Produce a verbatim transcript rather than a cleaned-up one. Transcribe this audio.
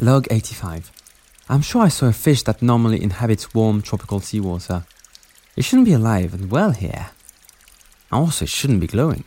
Log eighty-five. I'm sure I saw a fish that normally inhabits warm tropical seawater. It shouldn't be alive and well here. Also, it shouldn't be glowing.